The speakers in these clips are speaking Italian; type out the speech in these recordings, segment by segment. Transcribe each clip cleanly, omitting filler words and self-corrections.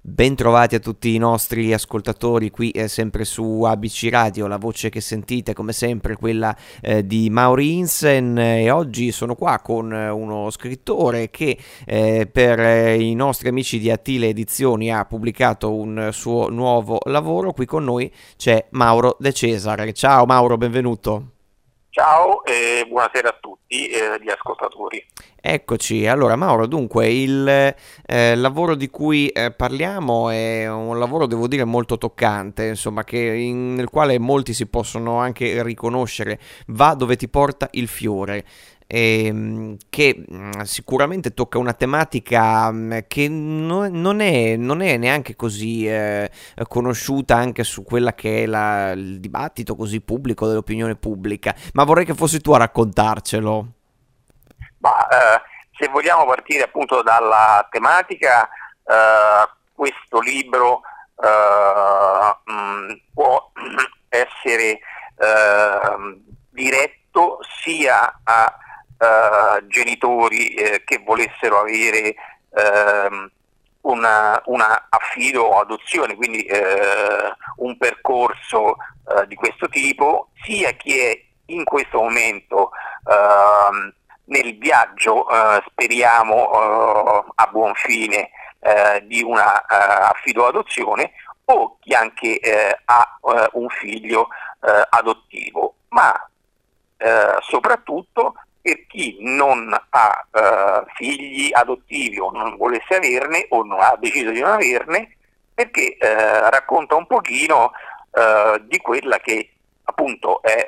Bentrovati a tutti i nostri ascoltatori, qui è sempre su ABC Radio, la voce che sentite come sempre quella di Mauri Insen, e oggi sono qua con uno scrittore che per i nostri amici di Attile Edizioni ha pubblicato un suo nuovo lavoro. Qui con noi c'è Mauro De Cesare. Ciao Mauro, benvenuto. Ciao e buonasera a tutti gli ascoltatori. Eccoci. Allora Mauro, dunque il lavoro di cui parliamo è un lavoro, devo dire, molto toccante, insomma, nel quale molti si possono anche riconoscere. Va dove ti porta il fiore, che sicuramente tocca una tematica che non è neanche così conosciuta anche su quella che è il dibattito così pubblico dell'opinione pubblica, ma vorrei che fossi tu a raccontarcelo. Se vogliamo partire appunto dalla tematica, questo libro può essere diretto sia a genitori che volessero avere una affido o adozione, quindi un percorso di questo tipo, sia chi è in questo momento nel viaggio, speriamo a buon fine, di una affido o adozione, o chi anche ha un figlio adottivo, ma soprattutto per chi non ha figli adottivi o non volesse averne o non ha deciso di non averne, perché racconta un pochino di quella che appunto è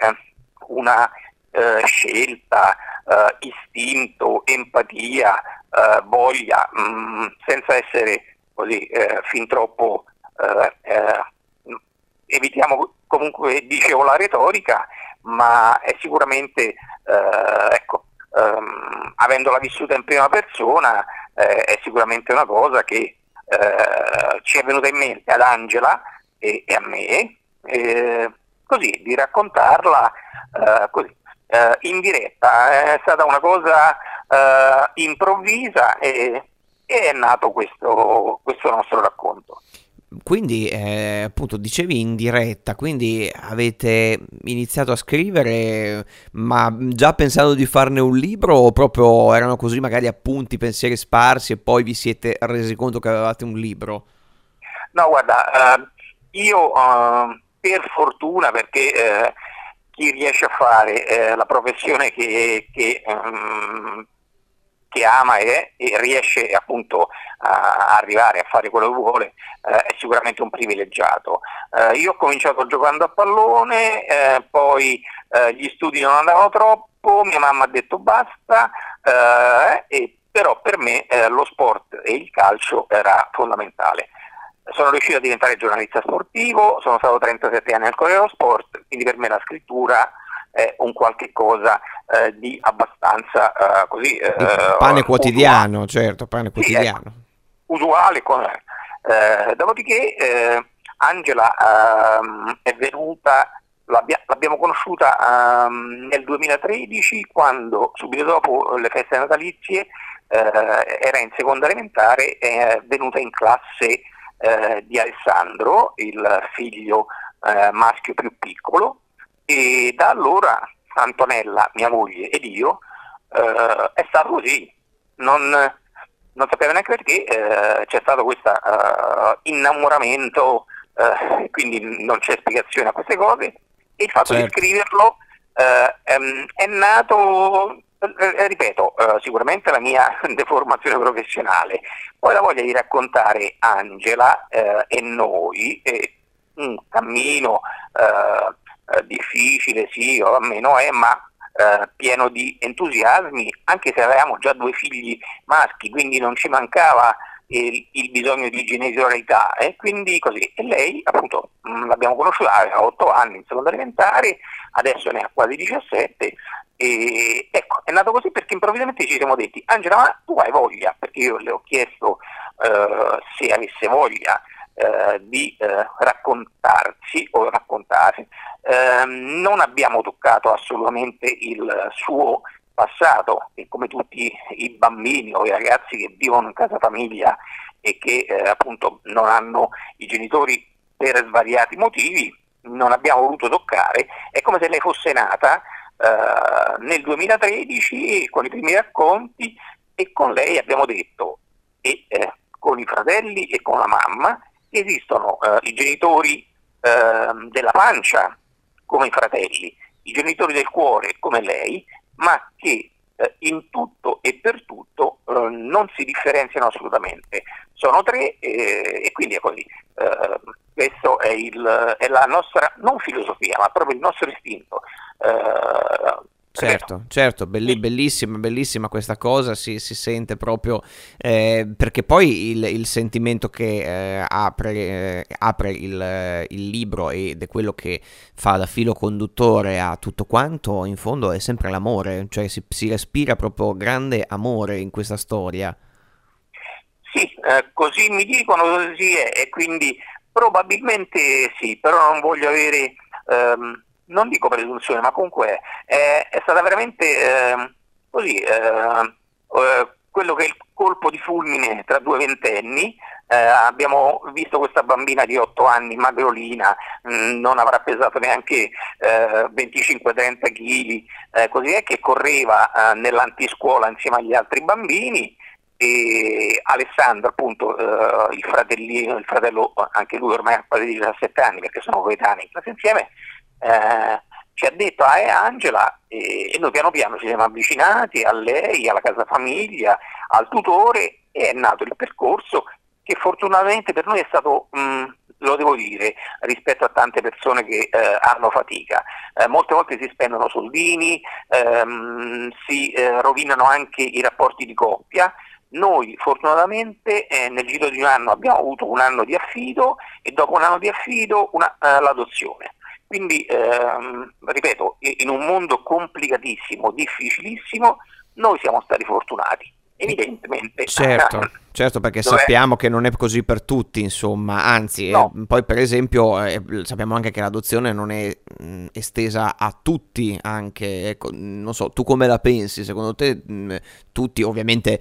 una scelta, istinto, empatia, voglia, senza essere così fin troppo, evitiamo comunque, dicevo, la retorica, ma è sicuramente avendola vissuta in prima persona, è sicuramente una cosa che ci è venuta in mente ad Angela e a me, così di raccontarla così in diretta. È stata una cosa improvvisa e è nato questo nostro racconto. Quindi appunto dicevi in diretta, quindi avete iniziato a scrivere ma già pensando di farne un libro, o proprio erano così magari appunti, pensieri sparsi e poi vi siete resi conto che avevate un libro? No, guarda, io per fortuna, perché chi riesce a fare la professione che ama e riesce appunto a arrivare a fare quello che vuole, è sicuramente un privilegiato. Io ho cominciato giocando a pallone, poi gli studi non andavano troppo, mia mamma ha detto basta, però per me lo sport e il calcio era fondamentale. Sono riuscito a diventare giornalista sportivo, sono stato 37 anni al Corriere dello Sport, quindi per me la scrittura è un qualche cosa di abbastanza così pane quotidiano, certo, pane quotidiano, sì, usuale con dopodiché Angela è venuta, l'abbiamo conosciuta nel 2013, quando subito dopo le feste natalizie era in seconda elementare, è venuta in classe di Alessandro, il figlio maschio più piccolo, e da allora Antonella, mia moglie, ed io è stato così, non sapevo neanche perché, c'è stato questo innamoramento, quindi non c'è spiegazione a queste cose, e il fatto, certo, di scriverlo è nato, ripeto, sicuramente la mia deformazione professionale, poi la voglia di raccontare Angela e noi, un cammino difficile, sì, o a meno è, ma pieno di entusiasmi, anche se avevamo già due figli maschi, quindi non ci mancava il bisogno di genitorialità, quindi così. E lei appunto l'abbiamo conosciuta, aveva 8 anni in seconda elementare, adesso ne ha quasi 17, e ecco, è nato così perché improvvisamente ci siamo detti: Angela, ma tu hai voglia? Perché io le ho chiesto se avesse voglia di raccontarsi o raccontare. Non abbiamo toccato assolutamente il suo passato, che come tutti i bambini o i ragazzi che vivono in casa famiglia e che appunto non hanno i genitori per svariati motivi, non abbiamo voluto toccare. È come se lei fosse nata nel 2013 con i primi racconti, e con lei abbiamo detto, e con i fratelli e con la mamma, esistono i genitori della pancia come i fratelli, i genitori del cuore come lei, ma che in tutto e per tutto non si differenziano assolutamente. Sono tre e quindi è così. Questo è la nostra, non filosofia, ma proprio il nostro istinto. Certo, bellissima questa cosa, si sente proprio, perché poi il sentimento che apre il libro ed è quello che fa da filo conduttore a tutto quanto, in fondo è sempre l'amore, cioè si respira proprio grande amore in questa storia. Sì, così mi dicono, così è, e quindi probabilmente sì, però non voglio avere... non dico presunzione, ma comunque è stata veramente così, quello che è il colpo di fulmine tra due ventenni. Abbiamo visto questa bambina di 8 anni, magrolina, non avrà pesato neanche 25-30 kg, così è, che correva nell'antiscuola insieme agli altri bambini, e Alessandro, appunto, il fratello, anche lui ormai ha quasi 17 anni, perché sono coetanei in classe insieme, ci ha detto è Angela, e noi piano piano ci siamo avvicinati a lei, alla casa famiglia, al tutore, e è nato il percorso che fortunatamente per noi è stato, lo devo dire, rispetto a tante persone che hanno fatica, molte volte si spendono soldini, si rovinano anche i rapporti di coppia. Noi fortunatamente nel giro di un anno abbiamo avuto un anno di affido, e dopo un anno di affido l'adozione. Quindi, ripeto, in un mondo complicatissimo, difficilissimo, noi siamo stati fortunati, evidentemente. Certo, perché sappiamo che non è così per tutti, insomma, anzi, no. Poi per esempio sappiamo anche che l'adozione non è estesa a tutti, anche, ecco, non so, tu come la pensi? Secondo te tutti, ovviamente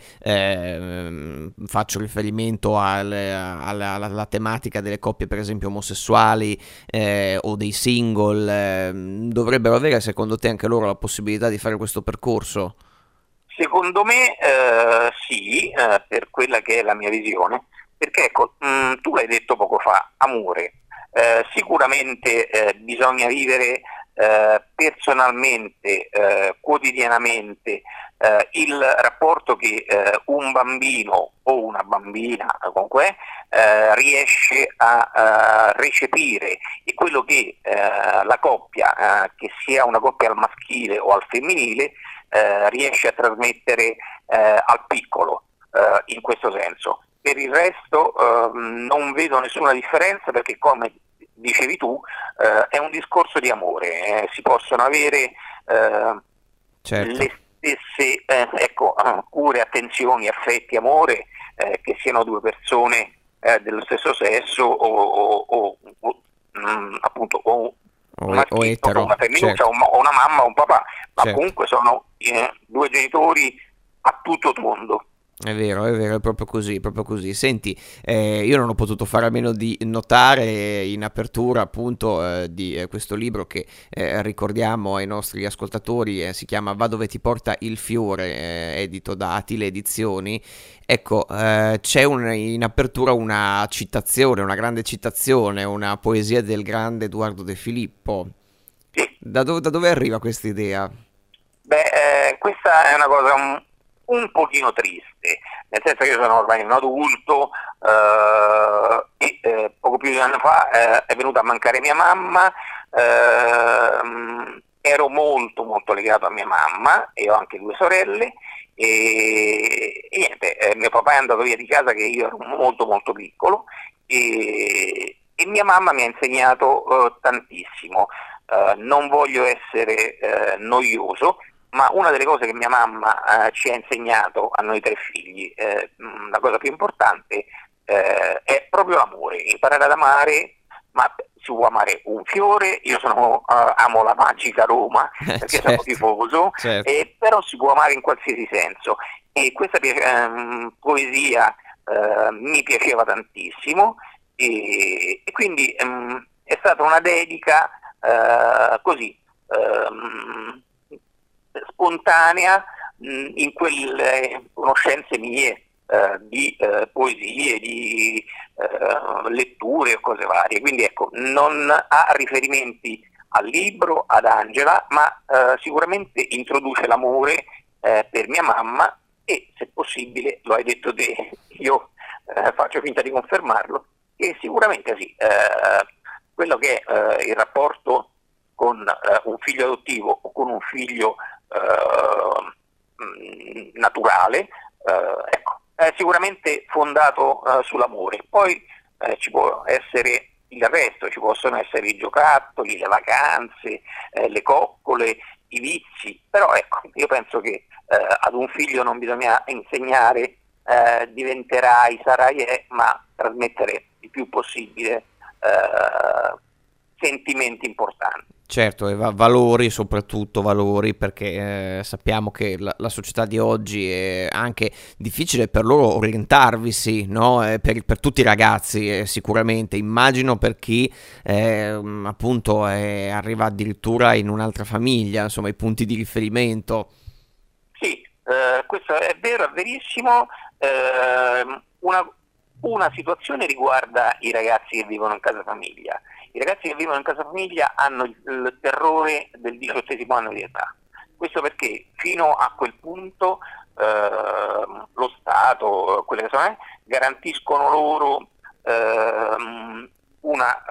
faccio riferimento alla tematica delle coppie per esempio omosessuali o dei single, dovrebbero avere secondo te anche loro la possibilità di fare questo percorso? Secondo me sì, per quella che è la mia visione, perché ecco, tu l'hai detto poco fa, amore, sicuramente bisogna vivere personalmente, quotidianamente, il rapporto che un bambino o una bambina comunque riesce a recepire, e quello che la coppia, che sia una coppia al maschile o al femminile, riesce a trasmettere al piccolo, in questo senso. Per il resto non vedo nessuna differenza, perché come dicevi tu è un discorso di amore, si possono avere le stesse cure, attenzioni, affetti, amore, che siano due persone dello stesso sesso appunto o etero, una femminuccia, certo, o una mamma o un papà, ma certo, comunque sono due genitori a tutto tondo. È vero, è proprio così, Senti, io non ho potuto fare a meno di notare in apertura appunto di questo libro che ricordiamo ai nostri ascoltatori, si chiama Va dove ti porta il fiore, edito da Attile Edizioni. Ecco, c'è in apertura una citazione, una grande citazione, una poesia del grande Eduardo De Filippo. Da dove arriva questa idea? Beh, questa è una cosa un pochino triste, nel senso che io sono ormai un adulto e poco più di un anno fa è venuta a mancare mia mamma, ero molto molto legato a mia mamma, e ho anche 2 sorelle, e niente, mio papà è andato via di casa che io ero molto molto piccolo, e mia mamma mi ha insegnato tantissimo, non voglio essere noioso, ma una delle cose che mia mamma ci ha insegnato a noi 3 figli, la cosa più importante, è proprio l'amore, imparare ad amare, ma si può amare un fiore, io amo la magica Roma, perché sono tifoso, certo, però si può amare in qualsiasi senso, e questa poesia mi piaceva tantissimo e quindi è stata una dedica spontanea in quelle conoscenze mie di poesie, di letture o cose varie, quindi ecco, non ha riferimenti al libro, ad Angela, ma sicuramente introduce l'amore per mia mamma e, se possibile, lo hai detto te, io faccio finta di confermarlo, e sicuramente sì, quello che è il rapporto con un figlio adottivo o con un figlio naturale, ecco, è sicuramente fondato sull'amore. Poi ci può essere il resto, ci possono essere i giocattoli, le vacanze, le coccole, i vizi, però ecco, io penso che ad un figlio non bisogna insegnare diventerai, sarai, ma trasmettere il più possibile sentimenti importanti. Certo, e valori, soprattutto valori, perché sappiamo che la società di oggi è anche difficile per loro orientarvisi, no? Per tutti i ragazzi sicuramente, immagino per chi appunto arriva addirittura in un'altra famiglia, insomma i punti di riferimento. Sì, questo è vero, è verissimo. Una situazione riguarda i ragazzi che vivono in casa famiglia. I ragazzi che vivono in casa famiglia hanno il terrore del 18° anno di età. Questo perché fino a quel punto lo Stato, quelle che sono, garantiscono loro una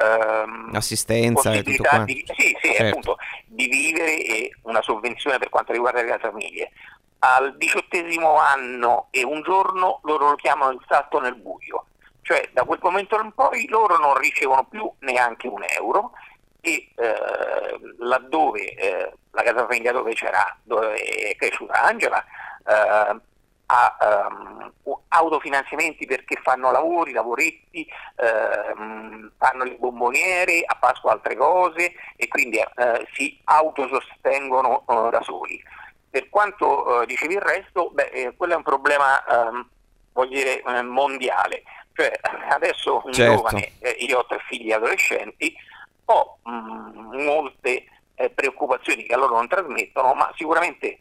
assistenza possibilità di, certo, appunto, di vivere e una sovvenzione per quanto riguarda le case famiglie. Al 18° anno e un giorno loro lo chiamano il salto nel buio, cioè da quel momento in poi loro non ricevono più neanche un euro e laddove la casa famiglia dove è cresciuta Angela ha autofinanziamenti perché fanno lavoretti, fanno le bomboniere, a Pasqua altre cose e quindi si autosostengono da soli. Per quanto dicevi il resto, quello è un problema mondiale, cioè adesso un giovane, io ho 3 figli adolescenti, ho molte preoccupazioni che a loro non trasmettono, ma sicuramente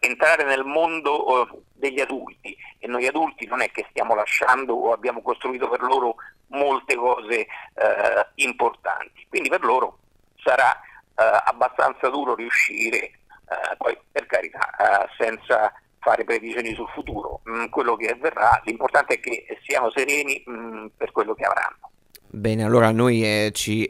entrare nel mondo degli adulti, e noi adulti non è che stiamo lasciando o abbiamo costruito per loro molte cose importanti, quindi per loro sarà abbastanza duro riuscire. Poi per carità, senza fare previsioni sul futuro, quello che avverrà, l'importante è che siamo sereni per quello che avranno. Bene, allora noi ci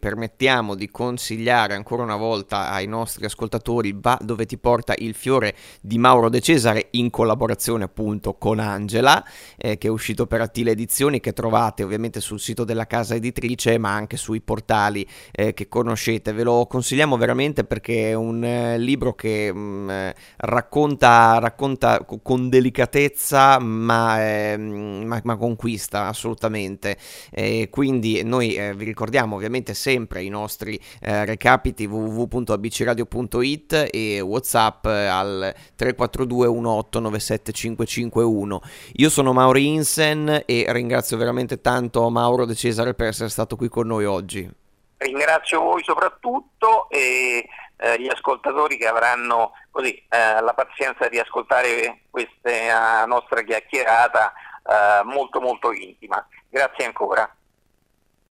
permettiamo di consigliare ancora una volta ai nostri ascoltatori Va dove ti porta il fiore di Mauro De Cesare, in collaborazione appunto con Angela, che è uscito per Attile Edizioni, che trovate ovviamente sul sito della casa editrice ma anche sui portali che conoscete. Ve lo consigliamo veramente perché è un libro che racconta con delicatezza ma conquista assolutamente. Quindi noi vi ricordiamo ovviamente sempre i nostri recapiti www.abcradio.it e WhatsApp al 342 18 97 551. Io sono Mauri Insen e ringrazio veramente tanto Mauro De Cesare per essere stato qui con noi oggi. Ringrazio voi soprattutto e gli ascoltatori che avranno così la pazienza di ascoltare questa nostra chiacchierata molto molto intima. Grazie ancora.